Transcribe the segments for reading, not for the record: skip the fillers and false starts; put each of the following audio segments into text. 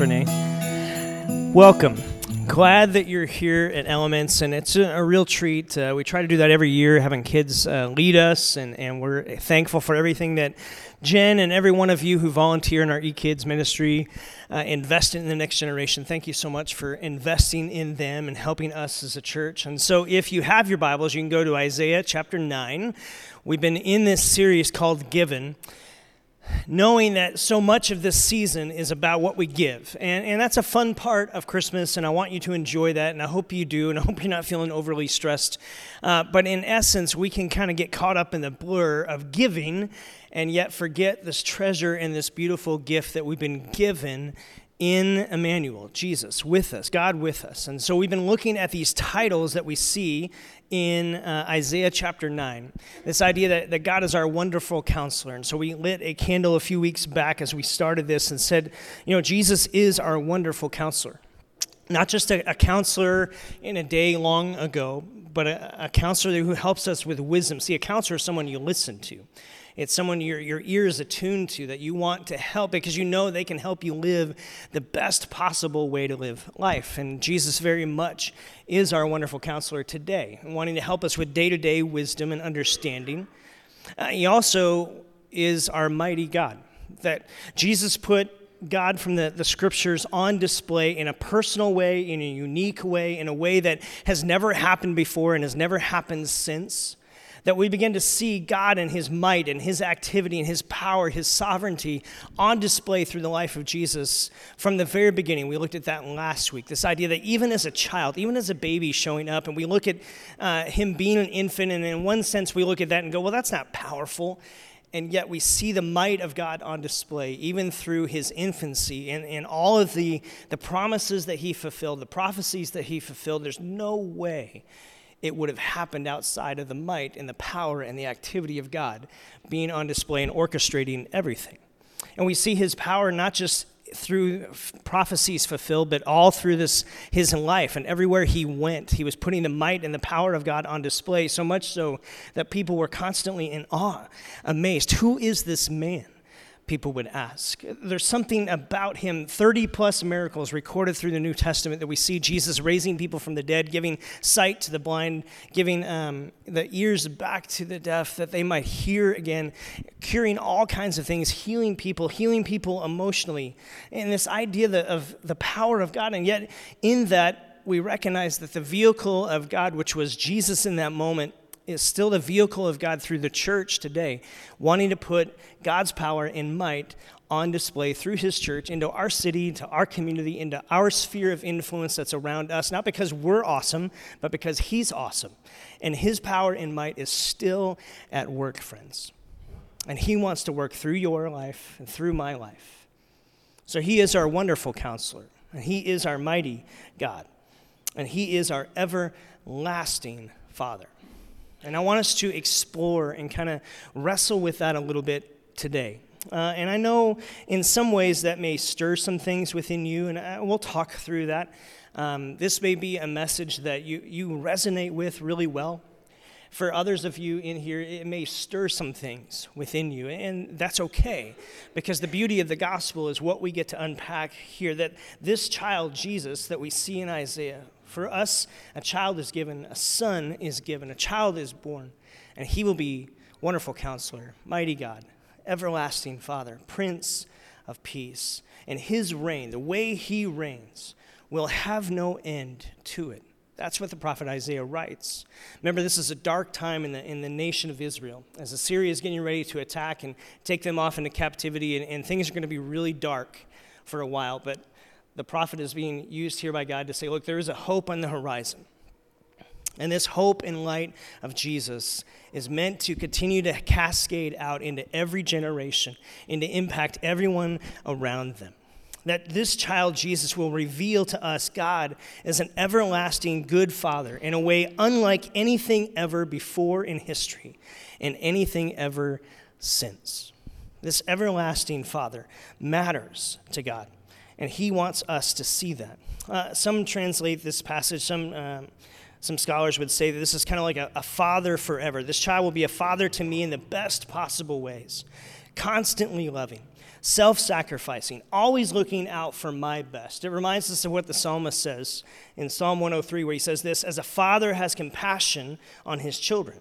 Renee. Welcome. Glad that you're here at Elements, and it's a real treat. We try to do that every year, having kids lead us, and we're thankful for everything that Jen and every one of you who volunteer in our eKids ministry invest in the next generation. Thank you so much for investing in them and helping us as a church. And so if you have your Bibles, you can go to Isaiah chapter 9. We've been in this series called Given, knowing that so much of this season is about what we give. And that's a fun part of Christmas, and I want you to enjoy that, and I hope you do, and I hope you're not feeling overly stressed. But in essence, we can kind of get caught up in the blur of giving and yet forget this treasure and this beautiful gift that we've been given in Emmanuel, Jesus with us, God with us. And so we've been looking at these titles that we see in Isaiah chapter 9, this idea that God is our wonderful counselor. And so we lit a candle a few weeks back as we started this and said, you know, Jesus is our wonderful counselor. Not just a counselor in a day long ago, but a counselor who helps us with wisdom. See, a counselor is someone you listen to. It's someone your ear is attuned to, that you want to help because you know they can help you live the best possible way to live life. And Jesus very much is our wonderful counselor today, wanting to help us with day-to-day wisdom and understanding. He also is our mighty God, that Jesus put God from the scriptures on display in a personal way, in a unique way, in a way that has never happened before and has never happened since. That we begin to see God and his might and his activity and his power, his sovereignty on display through the life of Jesus from the very beginning. We looked at that last week, this idea that even as a child, even as a baby showing up, and we look at him being an infant, and in one sense we look at that and go, well, that's not powerful. And yet we see the might of God on display, even through his infancy and all of the promises that he fulfilled, the prophecies that he fulfilled. There's no way it would have happened outside of the might and the power and the activity of God being on display and orchestrating everything. And we see his power not just through prophecies fulfilled, but all through this his life. And everywhere he went, he was putting the might and the power of God on display, so much so that people were constantly in awe, amazed. Who is this man? People would ask. There's something about him, 30-plus miracles recorded through the New Testament that we see Jesus raising people from the dead, giving sight to the blind, giving the ears back to the deaf that they might hear again, curing all kinds of things, healing people emotionally, and this idea of the power of God. And yet in that, we recognize that the vehicle of God, which was Jesus in that moment, is still the vehicle of God through the church today, wanting to put God's power and might on display through his church into our city, into our community, into our sphere of influence that's around us, not because we're awesome, but because he's awesome. And his power and might is still at work, friends. And he wants to work through your life and through my life. So he is our wonderful counselor, and he is our mighty God, and he is our everlasting Father. And I want us to explore and kind of wrestle with that a little bit today. And I know in some ways that may stir some things within you, and we'll talk through that. This may be a message that you resonate with really well. For others of you in here, it may stir some things within you, and that's okay, because the beauty of the gospel is what we get to unpack here, that this child, Jesus, that we see in Isaiah, for us, a child is given, a son is given, a child is born, and he will be wonderful counselor, mighty God, everlasting Father, Prince of Peace. And his reign, the way he reigns, will have no end to it. That's what the prophet Isaiah writes. Remember, this is a dark time in the nation of Israel, as Assyria is getting ready to attack and take them off into captivity, and things are going to be really dark for a while. But the prophet is being used here by God to say, look, there is a hope on the horizon. And this hope and light of Jesus is meant to continue to cascade out into every generation and to impact everyone around them. That this child, Jesus, will reveal to us God as an everlasting good Father in a way unlike anything ever before in history and anything ever since. This everlasting Father matters to God, and he wants us to see that. Some translate this passage, some scholars would say that this is kind of like a father forever. This child will be a father to me in the best possible ways, constantly loving, self-sacrificing, always looking out for my best. It reminds us of what the psalmist says in Psalm 103, where he says this, "As a father has compassion on his children,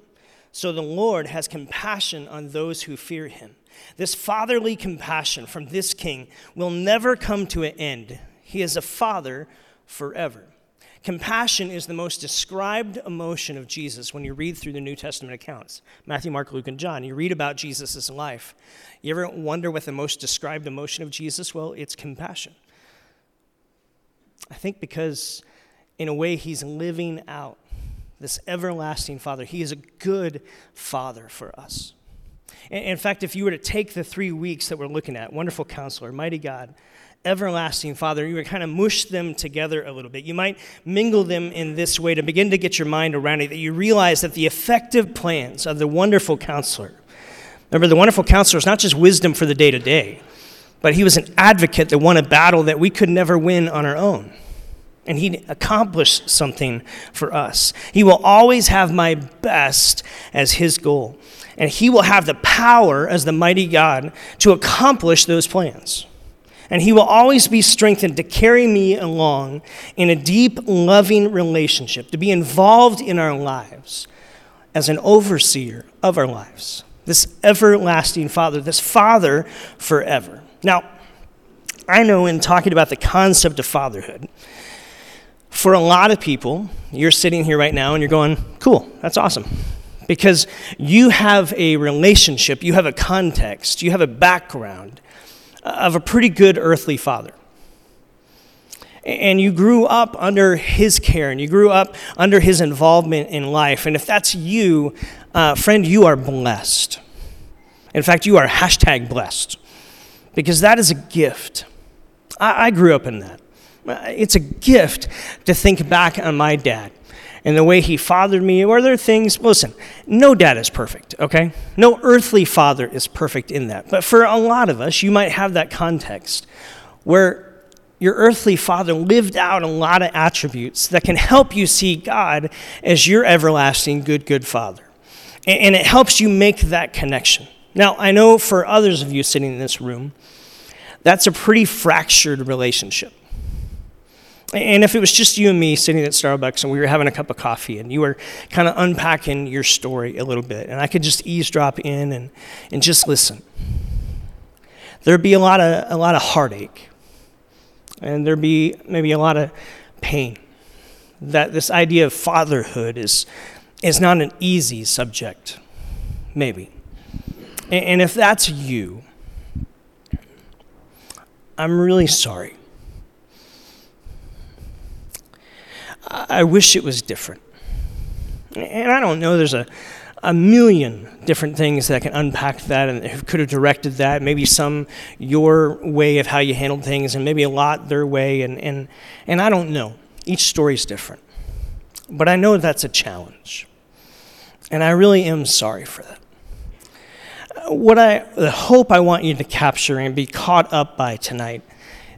so the Lord has compassion on those who fear him." This fatherly compassion from this king will never come to an end. He is a father forever. Compassion is the most described emotion of Jesus when you read through the New Testament accounts. Matthew, Mark, Luke, and John. You read about Jesus' life. You ever wonder what the most described emotion of Jesus? Well, it's compassion. I think because, in a way, he's living out this everlasting Father. He is a good Father for us. In fact, if you were to take the 3 weeks that we're looking at, Wonderful Counselor, Mighty God, Everlasting Father, you would kind of mush them together a little bit. You might mingle them in this way to begin to get your mind around it, that you realize that the effective plans of the Wonderful Counselor, remember, the Wonderful Counselor is not just wisdom for the day-to-day, but he was an advocate that won a battle that we could never win on our own. And he accomplished something for us. He will always have my best as his goal. And he will have the power as the mighty God to accomplish those plans. And he will always be strengthened to carry me along in a deep, loving relationship, to be involved in our lives as an overseer of our lives. This everlasting Father, this Father forever. Now, I know in talking about the concept of fatherhood, for a lot of people, you're sitting here right now and you're going, cool, that's awesome. Because you have a relationship, you have a context, you have a background of a pretty good earthly father. And you grew up under his care, and you grew up under his involvement in life. And if that's you, friend, you are blessed. In fact, you are hashtag blessed. Because that is a gift. I grew up in that. It's a gift to think back on my dad and the way he fathered me. Or there are things, listen, no dad is perfect, okay? No earthly father is perfect in that. But for a lot of us, you might have that context where your earthly father lived out a lot of attributes that can help you see God as your everlasting good father. And it helps you make that connection. Now, I know for others of you sitting in this room, that's a pretty fractured relationship. And if it was just you and me sitting at Starbucks and we were having a cup of coffee and you were kind of unpacking your story a little bit and I could just eavesdrop in and just listen, there'd be a lot of heartache, and there'd be maybe a lot of pain. That this idea of fatherhood is not an easy subject, maybe. And if that's you, I'm really sorry. I wish it was different. And I don't know, there's a million different things that can unpack that and could have directed that. Maybe some your way of how you handled things, and maybe a lot their way. And I don't know. Each story's different. But I know that's a challenge. And I really am sorry for that. The hope I want you to capture and be caught up by tonight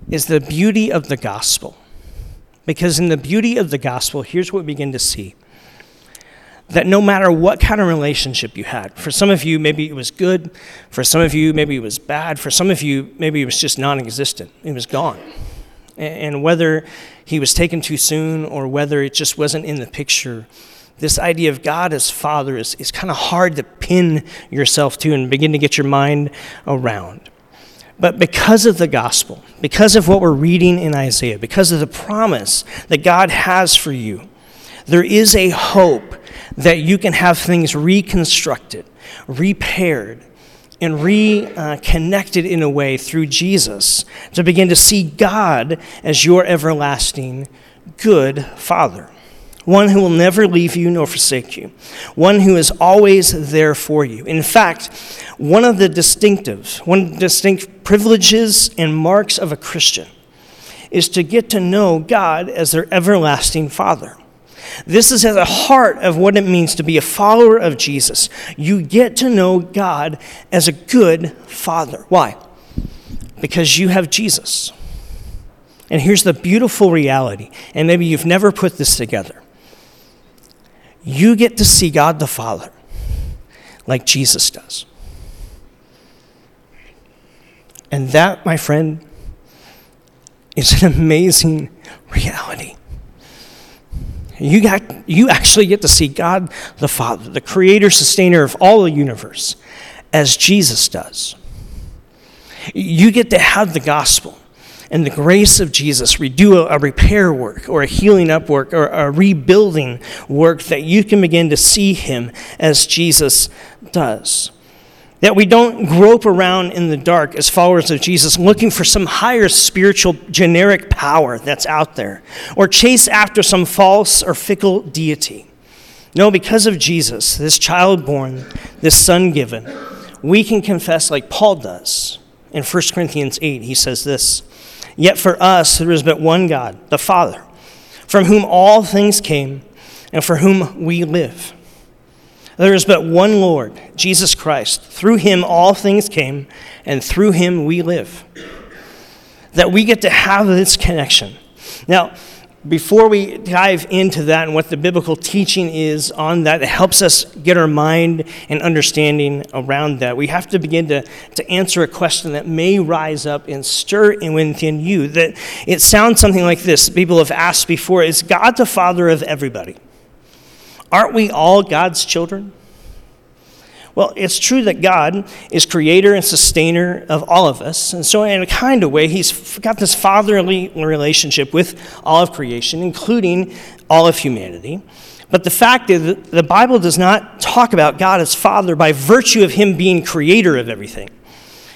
is the beauty of the gospel. Because in the beauty of the gospel, here's what we begin to see. That no matter what kind of relationship you had, for some of you, maybe it was good. For some of you, maybe it was bad. For some of you, maybe it was just non-existent. It was gone. And whether he was taken too soon or whether it just wasn't in the picture, this idea of God as Father is kind of hard to pin yourself to and begin to get your mind around. But because of the gospel, because of what we're reading in Isaiah, because of the promise that God has for you, there is a hope that you can have things reconstructed, repaired, and reconnected in a way through Jesus to begin to see God as your everlasting good Father. One who will never leave you nor forsake you. One who is always there for you. In fact, one of the distinct privileges and marks of a Christian is to get to know God as their everlasting Father. This is at the heart of what it means to be a follower of Jesus. You get to know God as a good Father. Why? Because you have Jesus. And here's the beautiful reality, and maybe you've never put this together. You get to see God the Father like Jesus does. And that, my friend, is an amazing reality. You actually get to see God the Father, the creator, sustainer of all the universe, as Jesus does. You get to have the gospel and the grace of Jesus redo a repair work or a healing up work or a rebuilding work that you can begin to see him as Jesus does. That we don't grope around in the dark as followers of Jesus looking for some higher spiritual generic power that's out there or chase after some false or fickle deity. No, because of Jesus, this child born, this son given, we can confess like Paul does. In 1 Corinthians 8, he says this, "Yet for us there is but one God, the Father, from whom all things came and for whom we live. There is but one Lord, Jesus Christ. Through him all things came, and through him we live." That we get to have this connection. Now, before we dive into that and what the biblical teaching is on that, it helps us get our mind and understanding around that. We have to begin to answer a question that may rise up and stir within you. That it sounds something like this. People have asked before, is God the Father of everybody? Aren't we all God's children? Well, it's true that God is creator and sustainer of all of us. And so in a kind of way, he's got this fatherly relationship with all of creation, including all of humanity. But the fact is that the Bible does not talk about God as Father by virtue of him being creator of everything.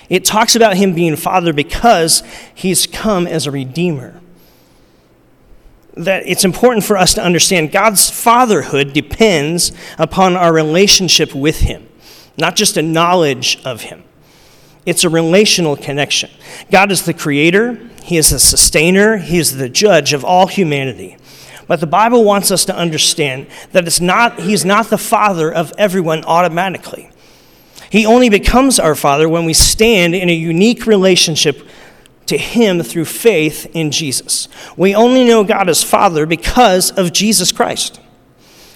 It talks about him being Father because he's come as a redeemer. That it's important for us to understand God's fatherhood depends upon our relationship with him, not just a knowledge of him. It's a relational connection. God is the creator, he is the sustainer, he is the judge of all humanity. But the Bible wants us to understand that he's not the father of everyone automatically. He only becomes our father when we stand in a unique relationship to him through faith in Jesus. We only know God as Father because of Jesus Christ.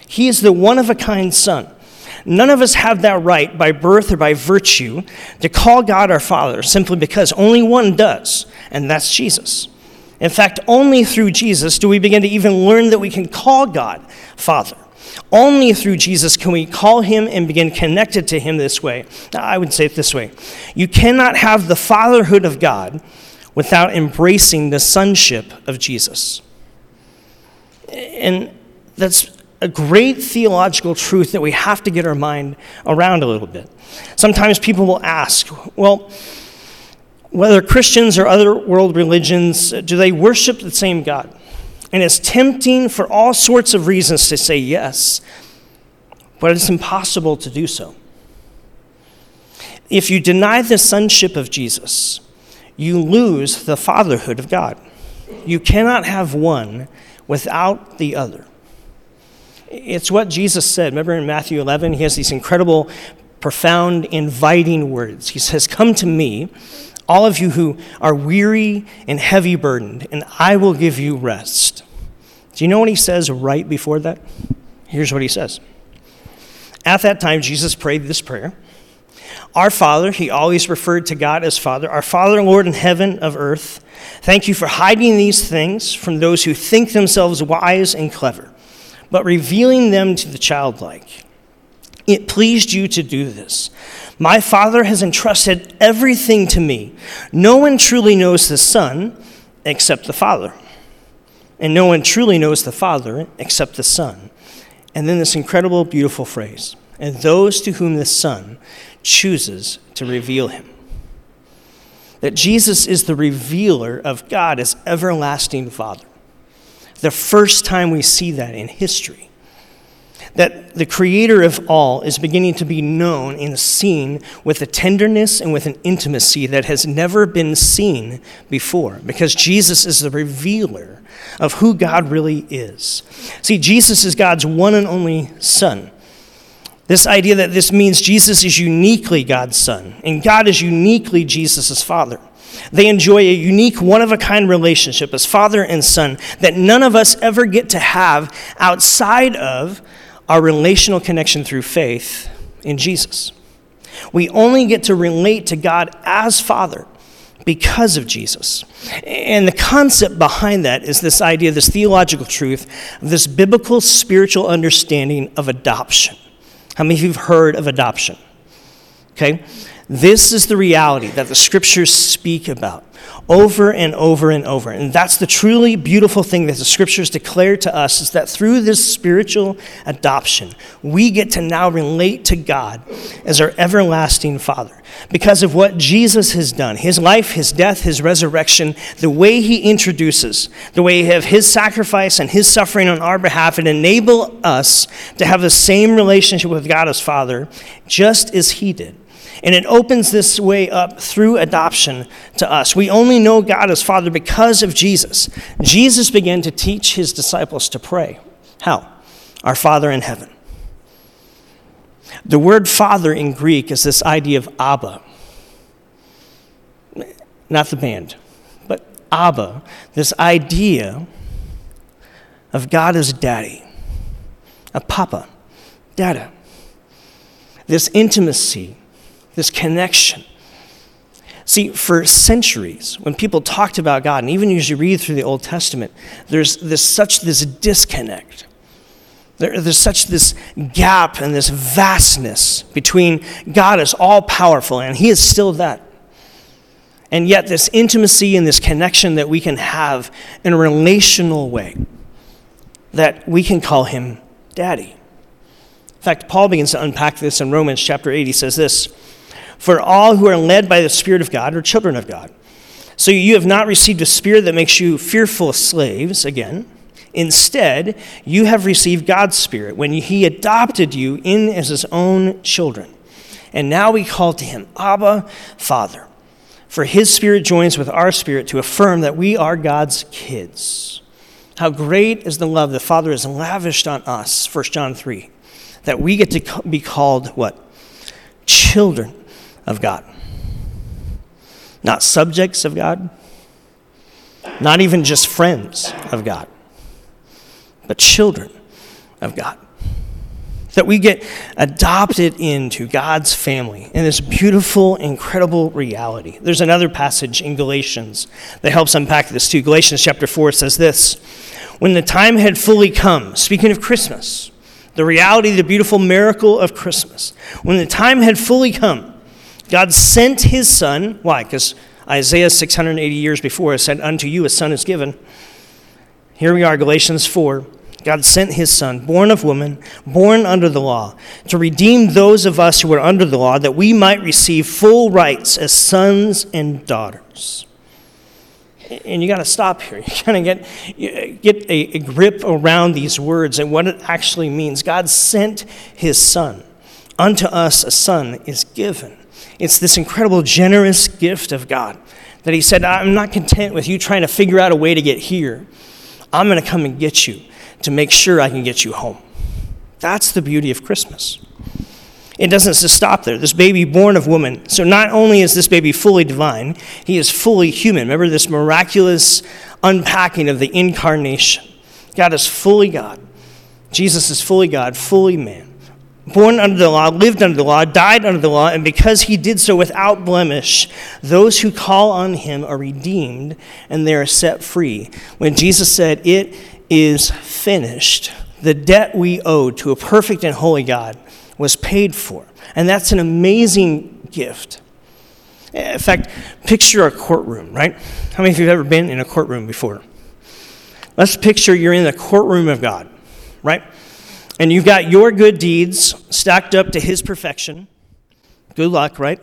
He is the one-of-a-kind Son. None of us have that right by birth or by virtue to call God our Father simply because only one does, and that's Jesus. In fact, only through Jesus do we begin to even learn that we can call God Father. Only through Jesus can we call him and begin connected to him this way. I would say it this way. You cannot have the fatherhood of God without embracing the sonship of Jesus. And that's a great theological truth that we have to get our mind around a little bit. Sometimes people will ask, well, whether Christians or other world religions, do they worship the same God? And it's tempting for all sorts of reasons to say yes, but it's impossible to do so. If you deny the sonship of Jesus, you lose the fatherhood of God. You cannot have one without the other. It's what Jesus said. Remember in Matthew 11, he has these incredible, profound, inviting words. He says, "Come to me, all of you who are weary and heavy burdened, and I will give you rest." Do you know what he says right before that? Here's what he says. At that time, Jesus prayed this prayer. Our Father, he always referred to God as Father, our Father, Lord in heaven of earth, thank you for hiding these things from those who think themselves wise and clever, but revealing them to the childlike. It pleased you to do this. My Father has entrusted everything to me. No one truly knows the Son except the Father, and no one truly knows the Father except the Son. And then this incredible, beautiful phrase, and those to whom the Son chooses to reveal him. That Jesus is the revealer of God as everlasting Father. The first time we see that in history. That the creator of all is beginning to be known and seen with a tenderness and with an intimacy that has never been seen before, because Jesus is the revealer of who God really is. See, Jesus is God's one and only Son. This idea that this means Jesus is uniquely God's Son, and God is uniquely Jesus' Father. They enjoy a unique, one-of-a-kind relationship as Father and Son that none of us ever get to have outside of our relational connection through faith in Jesus. We only get to relate to God as Father because of Jesus. And the concept behind that is this idea, this theological truth, this biblical spiritual understanding of adoption. How many of you have heard of adoption? Okay? This is the reality that the scriptures speak about over and over and over. And that's the truly beautiful thing that the scriptures declare to us, is that through this spiritual adoption, we get to now relate to God as our everlasting Father because of what Jesus has done, his life, his death, his resurrection, the way he introduces, the way of his sacrifice and his suffering on our behalf, and enable us to have the same relationship with God as Father, just as he did. And it opens this way up through adoption to us. We only know God as Father because of Jesus. Jesus began to teach his disciples to pray. How? Our Father in heaven. The word Father in Greek is this idea of Abba. Not the band, but Abba. This idea of God as daddy, a papa, dada. This intimacy, this connection. See, for centuries, when people talked about God, and even as you read through the Old Testament, there's this disconnect. There's such this gap and this vastness between God as all-powerful, and he is still that. And yet this intimacy and this connection that we can have in a relational way, that we can call him Daddy. In fact, Paul begins to unpack this in Romans chapter 8. He says this, "For all who are led by the Spirit of God are children of God. So you have not received a spirit that makes you fearful slaves again. Instead, you have received God's Spirit when he adopted you in as his own children. And now we call to him, Abba, Father. For his Spirit joins with our spirit to affirm that we are God's kids. How great is the love the Father has lavished on us," 1 John 3, "that we get to be called," what? "Children of God." Not subjects of God, not even just friends of God, but children of God. That we get adopted into God's family in this beautiful, incredible reality. There's another passage in Galatians that helps unpack this too. Galatians chapter 4 says this, "When the time had fully come," speaking of Christmas, the reality, the beautiful miracle of Christmas, "when the time had fully come, God sent his son." Why? Because Isaiah 680 years before said, "Unto you a son is given." Here we are, Galatians 4. God sent his son, born of woman, born under the law, to redeem those of us who were under the law, that we might receive full rights as sons and daughters. And you got to stop here. You got to get a grip around these words and what it actually means. God sent his son. Unto us a son is given. It's this incredible, generous gift of God that he said, "I'm not content with you trying to figure out a way to get here. I'm going to come and get you to make sure I can get you home." That's the beauty of Christmas. It doesn't just stop there. This baby born of woman. So not only is this baby fully divine, he is fully human. Remember this miraculous unpacking of the incarnation. God is fully God. Jesus is fully God, fully man. Born under the law, lived under the law, died under the law, and because he did so without blemish, those who call on him are redeemed and they are set free. When Jesus said, "It is finished," the debt we owed to a perfect and holy God was paid for. And that's an amazing gift. In fact, picture a courtroom, right? How many of you have ever been in a courtroom before? Let's picture you're in the courtroom of God, right? And you've got your good deeds stacked up to his perfection. Good luck, right?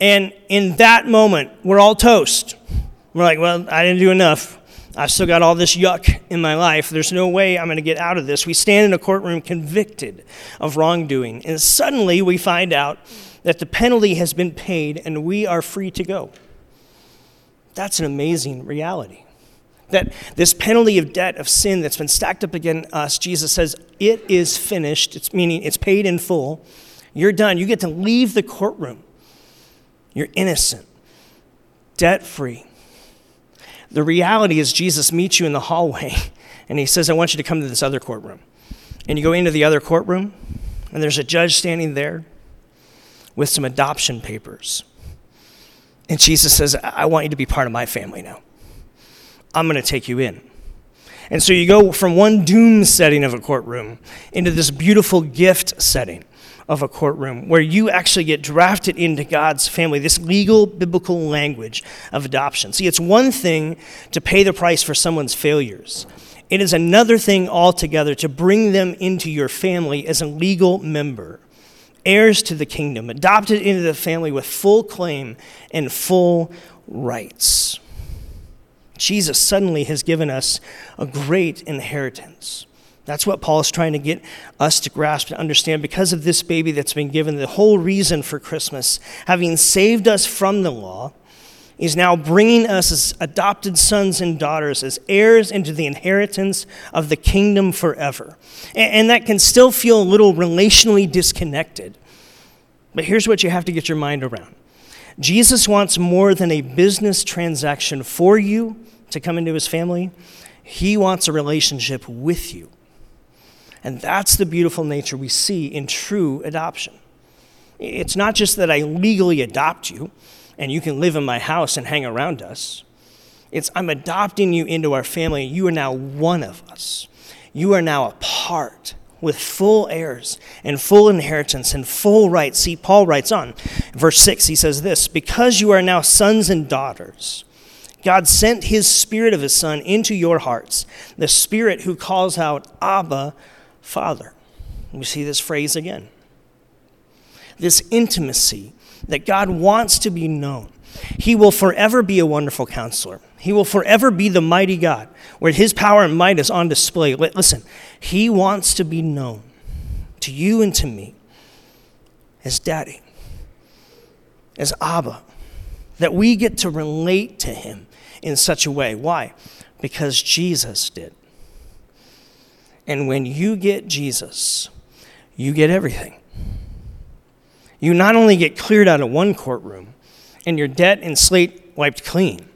And in that moment, we're all toast. We're like, "Well, I didn't do enough. I've still got all this yuck in my life. There's no way I'm going to get out of this." We stand in a courtroom convicted of wrongdoing. And suddenly we find out that the penalty has been paid and we are free to go. That's an amazing reality. That this penalty of debt of sin that's been stacked up against us, Jesus says, "It is finished." It's meaning it's paid in full. You're done. You get to leave the courtroom. You're innocent, debt-free. The reality is Jesus meets you in the hallway, and he says, "I want you to come to this other courtroom." And you go into the other courtroom, and there's a judge standing there with some adoption papers. And Jesus says, I want you to be part of my family now. I'm going to take you in. And so you go from one doom setting of a courtroom into this beautiful gift setting of a courtroom where you actually get drafted into God's family, this legal, biblical language of adoption. See, it's one thing to pay the price for someone's failures. It is another thing altogether to bring them into your family as a legal member, heirs to the kingdom, adopted into the family with full claim and full rights. Jesus suddenly has given us a great inheritance. That's what Paul is trying to get us to grasp and understand. Because of this baby that's been given, the whole reason for Christmas, having saved us from the law, is now bringing us as adopted sons and daughters, as heirs into the inheritance of the kingdom forever. And that can still feel a little relationally disconnected. But here's what you have to get your mind around. Jesus wants more than a business transaction for you to come into his family. He wants a relationship with you. And that's the beautiful nature we see in true adoption. It's not just that I legally adopt you and you can live in my house and hang around us. It's I'm adopting you into our family. You are now one of us. You are now a part with full heirs and full inheritance and full rights. See, Paul writes on. Verse 6, he says this, because you are now sons and daughters, God sent his spirit of his son into your hearts, the spirit who calls out, Abba, Father. We see this phrase again. This intimacy that God wants to be known. He will forever be a wonderful counselor. He will forever be the mighty God, where his power and might is on display. Listen, he wants to be known to you and to me as Daddy, as Abba, that we get to relate to him in such a way. Why? Because Jesus did. And when you get Jesus, you get everything. You not only get cleared out of one courtroom and your debt and slate wiped clean,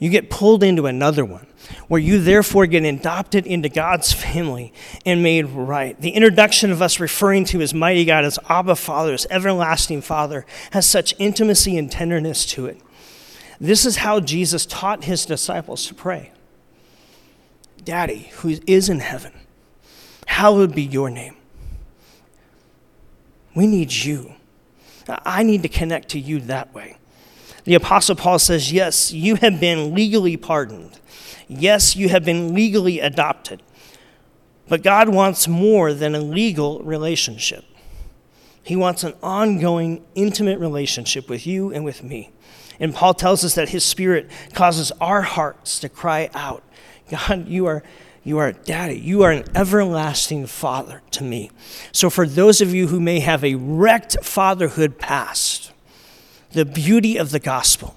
you get pulled into another one where you therefore get adopted into God's family and made right. The introduction of us referring to his mighty God as Abba Father, as everlasting Father, has such intimacy and tenderness to it. This is how Jesus taught his disciples to pray. Daddy, who is in heaven, hallowed be your name. We need you. I need to connect to you that way. The Apostle Paul says, yes, you have been legally pardoned. Yes, you have been legally adopted. But God wants more than a legal relationship. He wants an ongoing, intimate relationship with you and with me. And Paul tells us that his spirit causes our hearts to cry out, God, you are Daddy. You are an everlasting Father to me. So for those of you who may have a wrecked fatherhood past, the beauty of the gospel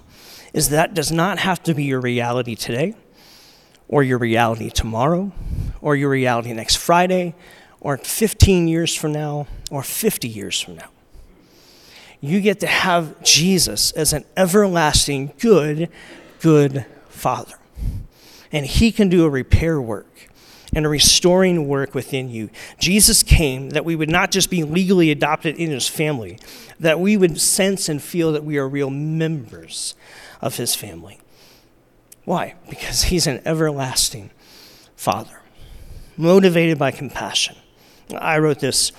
is that does not have to be your reality today or your reality tomorrow or your reality next Friday or 15 years from now or 50 years from now. You get to have Jesus as an everlasting good Father. And he can do a repair work and a restoring work within you. Jesus came that we would not just be legally adopted into his family, that we would sense and feel that we are real members of his family. Why? Because he's an everlasting Father, motivated by compassion. I wrote this,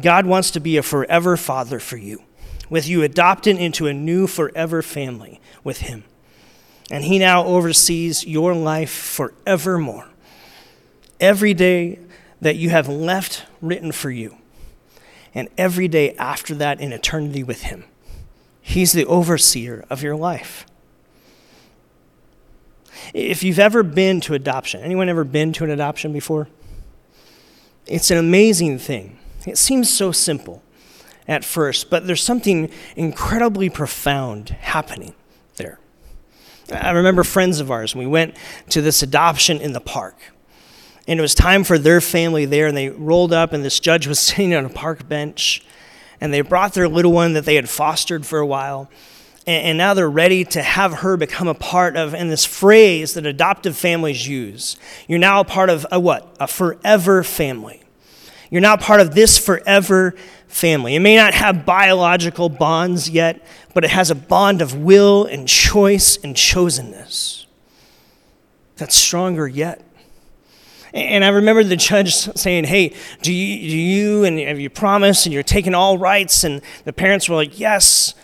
God wants to be a forever Father for you, with you adopted into a new forever family with him. And he now oversees your life forevermore. Every day that you have left written for you, and every day after that in eternity with him. He's the overseer of your life. If you've ever been to adoption, anyone ever been to an adoption before? It's an amazing thing. It seems so simple at first, but there's something incredibly profound happening there. I remember friends of ours, we went to this adoption in the park. And it was time for their family there, and they rolled up, and this judge was sitting on a park bench. And they brought their little one that they had fostered for a while. And now they're ready to have her become a part of, and this phrase that adoptive families use, you're now a part of a what? A forever family. You're not part of this forever family. It may not have biological bonds yet, but it has a bond of will and choice and chosenness that's stronger yet. And I remember the judge saying, hey, do you, and have you promised, and you're taking all rights? And the parents were like, yes.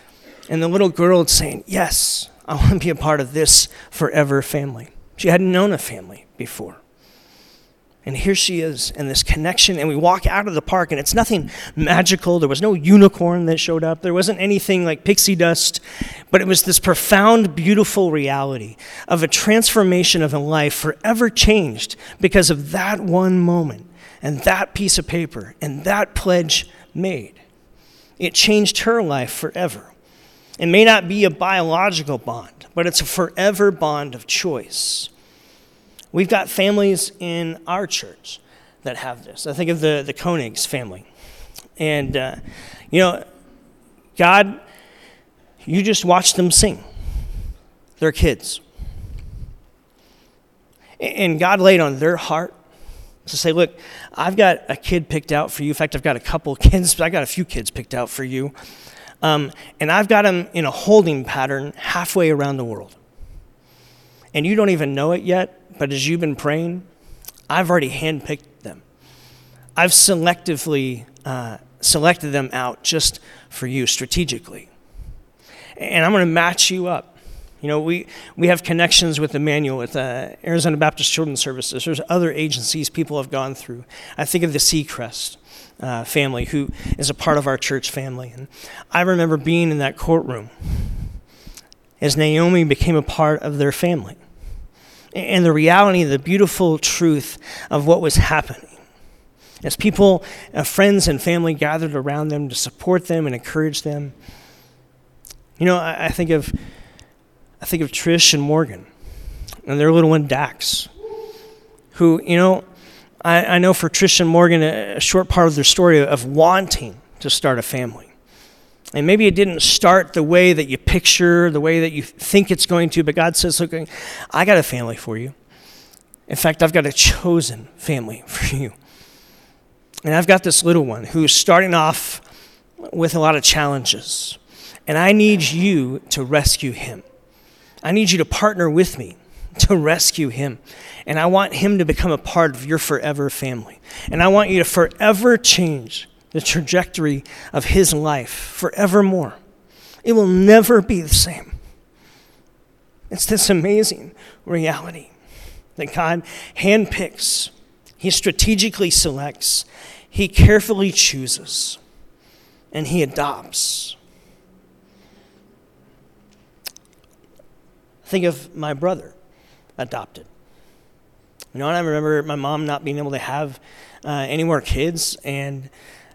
And the little girl saying, yes, I want to be a part of this forever family. She hadn't known a family before. And here she is in this connection, and we walk out of the park, and it's nothing magical. There was no unicorn that showed up. There wasn't anything like pixie dust, but it was this profound, beautiful reality of a transformation of a life forever changed because of that one moment and that piece of paper and that pledge made. It changed her life forever. It may not be a biological bond, but it's a forever bond of choice. We've got families in our church that have this. I think of the Koenigs family. And, God, you just watch them sing. They're kids. And God laid on their heart to say, look, I've got a kid picked out for you. In fact, I've got a couple kids. I've got a few kids picked out for you. And I've got them in a holding pattern halfway around the world. And you don't even know it yet. But as you've been praying, I've already handpicked them. I've selectively selected them out just for you strategically. And I'm going to match you up. You know, we have connections with Emmanuel, with Arizona Baptist Children's Services. There's other agencies people have gone through. I think of the Seacrest family, who is a part of our church family. And I remember being in that courtroom as Naomi became a part of their family. And the reality, the beautiful truth of what was happening. As people, friends and family gathered around them to support them and encourage them. You know, I think of Trish and Morgan and their little one Dax, who, you know, I know for Trish and Morgan, a short part of their story of wanting to start a family. And maybe it didn't start the way that you picture, the way that you think it's going to, but God says, look, I got a family for you. In fact, I've got a chosen family for you. And I've got this little one who's starting off with a lot of challenges. And I need you to rescue him. I need you to partner with me to rescue him. And I want him to become a part of your forever family. And I want you to forever change the trajectory of his life forevermore. It will never be the same. It's this amazing reality that God handpicks. He strategically selects. He carefully chooses. And he adopts. Think of my brother, adopted. You know, and I remember my mom not being able to have any more kids, and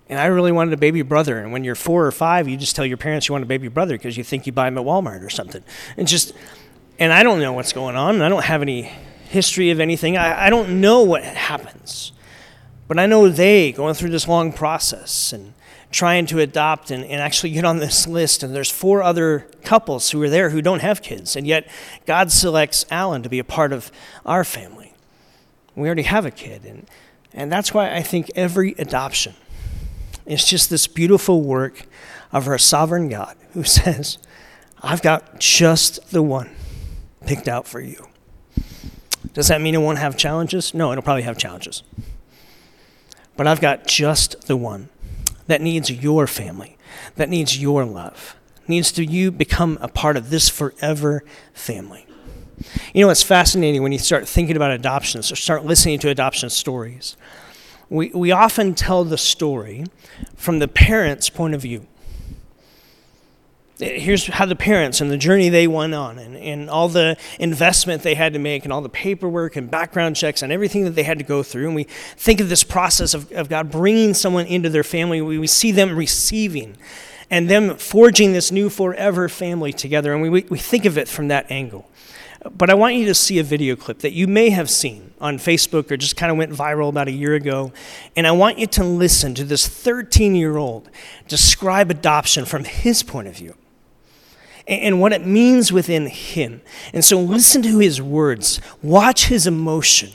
I really wanted a baby brother. And when you're 4 or 5, you just tell your parents you want a baby brother because you think you buy them at Walmart or something. And I don't know what's going on. I don't have any history of anything. I don't know what happens. But I know they, going through this long process and trying to adopt and actually get on this list. And there's 4 other couples who are there who don't have kids. And yet God selects Alan to be a part of our family. We already have a kid. And that's why I think every adoption, it's just this beautiful work of our sovereign God who says, I've got just the one picked out for you. Does that mean it won't have challenges? No, it'll probably have challenges. But I've got just the one that needs your family, that needs your love, needs to you become a part of this forever family. You know, it's fascinating when you start thinking about adoptions or start listening to adoption stories. We often tell the story from the parents' point of view. Here's how the parents and the journey they went on and all the investment they had to make and all the paperwork and background checks and everything that they had to go through. And we think of this process of God bringing someone into their family. We see them receiving and them forging this new forever family together. And we think of it from that angle. But I want you to see a video clip that you may have seen on Facebook or just kind of went viral about a year ago. And I want you to listen to this 13-year-old describe adoption from his point of view and what it means within him. And so listen to his words. Watch his emotion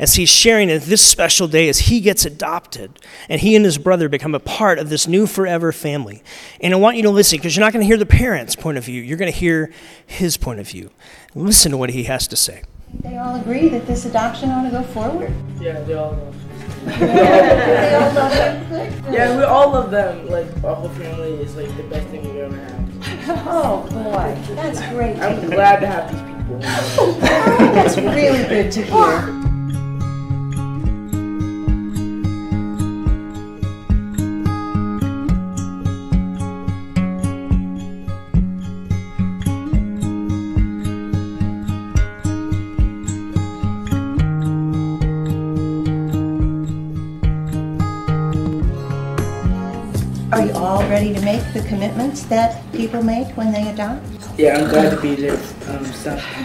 as he's sharing that this special day is he gets adopted, and he and his brother become a part of this new forever family. And I want you to listen, because you're not going to hear the parents' point of view. You're going to hear his point of view. Listen to what he has to say. They all agree that this adoption ought to go forward? Yeah, they all know. They all love them? Yeah, we all love them. Like, our whole family is like the best thing we've ever had. Oh, boy. That's great. I'm glad to have these people. Oh, that's really good to hear. Are you all ready to make the commitments that people make when they adopt? Yeah, I'm glad to be there.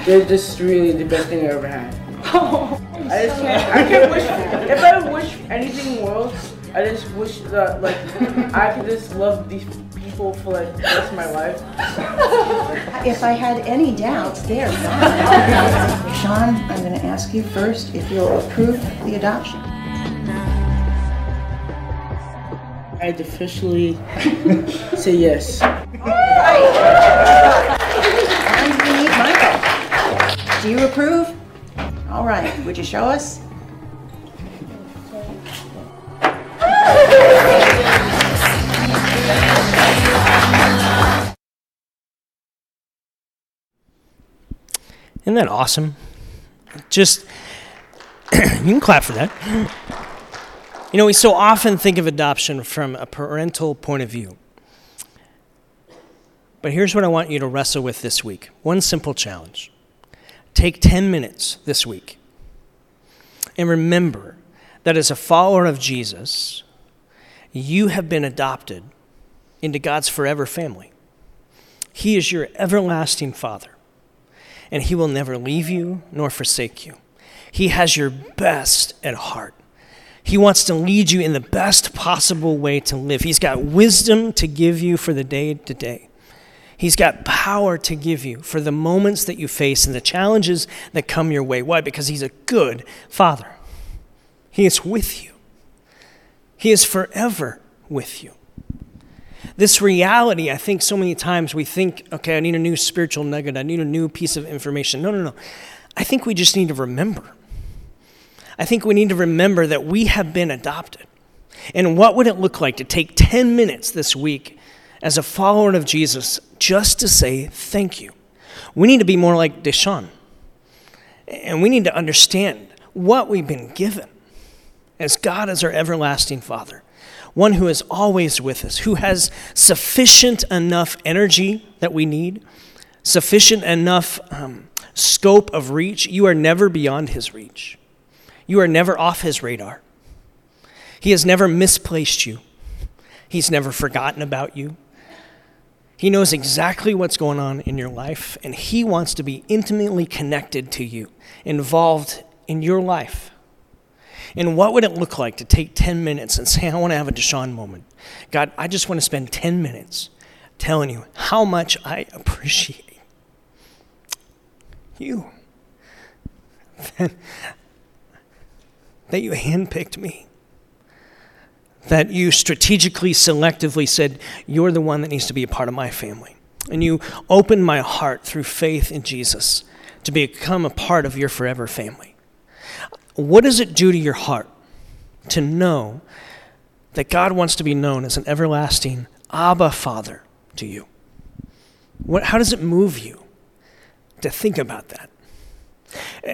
They're just really the best thing I ever had. Oh, I can't wish. If I wish anything in the world, I just wish that like I could just love these people for like the rest of my life. If I had any doubts, they're mine. Sean, I'm going to ask you first if you'll approve the adoption. I'd officially say yes. And we need Michael. Do you approve? All right. Would you show us? Isn't that awesome? Just, you can clap for that. You know, we so often think of adoption from a parental point of view. But here's what I want you to wrestle with this week. One simple challenge. Take 10 minutes this week. And remember that as a follower of Jesus, you have been adopted into God's forever family. He is your everlasting Father. And He will never leave you nor forsake you. He has your best at heart. He wants to lead you in the best possible way to live. He's got wisdom to give you for the day to day. He's got power to give you for the moments that you face and the challenges that come your way. Why? Because He's a good Father. He is with you. He is forever with you. This reality, I think so many times we think, okay, I need a new spiritual nugget. I need a new piece of information. No. I think we just need to remember. I think we need to remember that we have been adopted. And what would it look like to take 10 minutes this week as a follower of Jesus just to say thank you? We need to be more like Deshaun. And we need to understand what we've been given as God is our everlasting Father, one who is always with us, who has sufficient enough energy that we need, sufficient enough scope of reach. You are never beyond His reach. You are never off His radar. He has never misplaced you. He's never forgotten about you. He knows exactly what's going on in your life, and He wants to be intimately connected to you, involved in your life. And what would it look like to take 10 minutes and say, I want to have a Deshaun moment. God, I just want to spend 10 minutes telling you how much I appreciate you. That you handpicked me, that you strategically, selectively said, you're the one that needs to be a part of my family. And you opened my heart through faith in Jesus to become a part of your forever family. What does it do to your heart to know that God wants to be known as an everlasting Abba Father to you? How does it move you to think about that?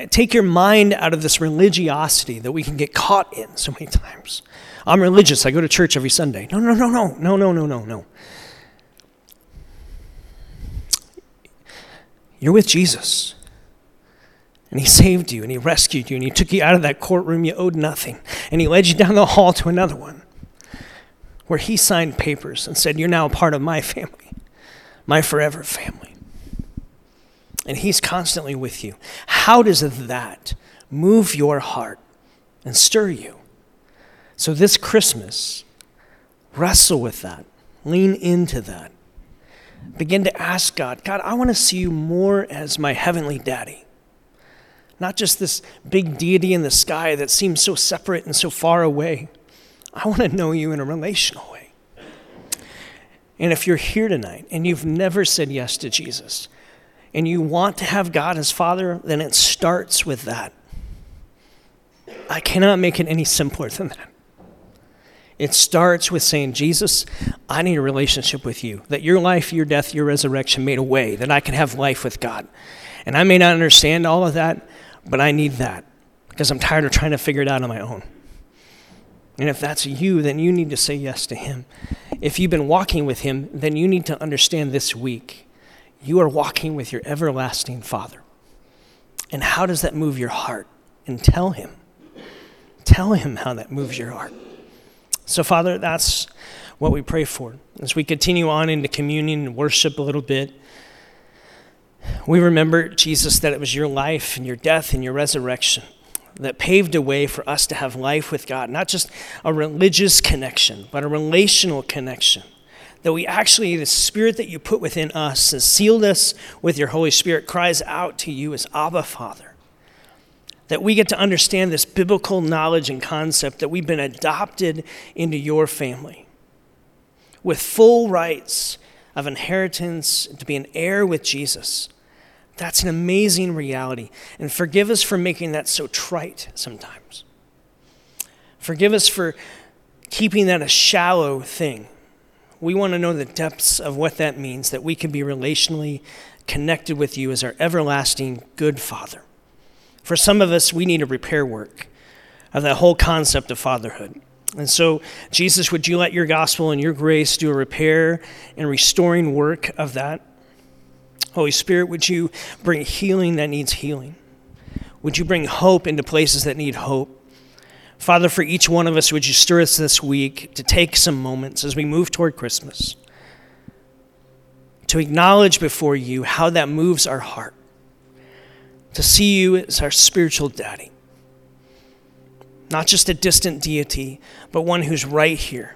Take your mind out of this religiosity that we can get caught in so many times. I'm religious. I go to church every Sunday. No. You're with Jesus. And He saved you, and He rescued you, and He took you out of that courtroom you owed nothing. And He led you down the hall to another one where He signed papers and said, you're now a part of my family, my forever family. And He's constantly with you. How does that move your heart and stir you? So this Christmas, wrestle with that. Lean into that. Begin to ask God, I want to see you more as my heavenly daddy, Not just this big deity in the sky that seems so separate and so far away. I want to know you in a relational way. And if you're here tonight and you've never said yes to Jesus, and you want to have God as Father, then it starts with that. I cannot make it any simpler than that. It starts with saying, Jesus, I need a relationship with you, that your life, your death, your resurrection made a way, that I can have life with God. And I may not understand all of that, but I need that because I'm tired of trying to figure it out on my own. And if that's you, then you need to say yes to him. If you've been walking with him, then you need to understand this week, you are walking with your everlasting Father. And how does that move your heart? And tell him. Tell him how that moves your heart. So, Father, that's what we pray for. As we continue on into communion and worship a little bit, we remember, Jesus, that it was your life and your death and your resurrection that paved a way for us to have life with God, not just a religious connection, but a relational connection. That we actually, the Spirit that you put within us and sealed us with your Holy Spirit cries out to you as Abba, Father. That we get to understand this biblical knowledge and concept that we've been adopted into your family with full rights of inheritance, to be an heir with Jesus. That's an amazing reality. And forgive us for making that so trite sometimes. Forgive us for keeping that a shallow thing. We want to know the depths of what that means, that we can be relationally connected with you as our everlasting good Father. For some of us, we need a repair work of that whole concept of fatherhood. And so, Jesus, would you let your gospel and your grace do a repair and restoring work of that? Holy Spirit, would you bring healing that needs healing? Would you bring hope into places that need hope? Father, for each one of us, would you stir us this week to take some moments as we move toward Christmas to acknowledge before you how that moves our heart, to see you as our spiritual daddy. Not just a distant deity, but one who's right here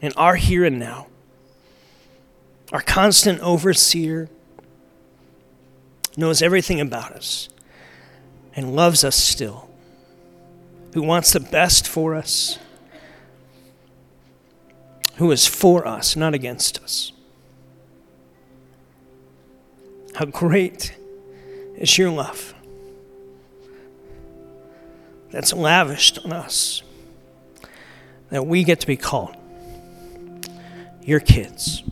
in our here and now, our constant overseer, knows everything about us and loves us still, who wants the best for us, who is for us, not against us. How great is your love that's lavished on us, that we get to be called your kids.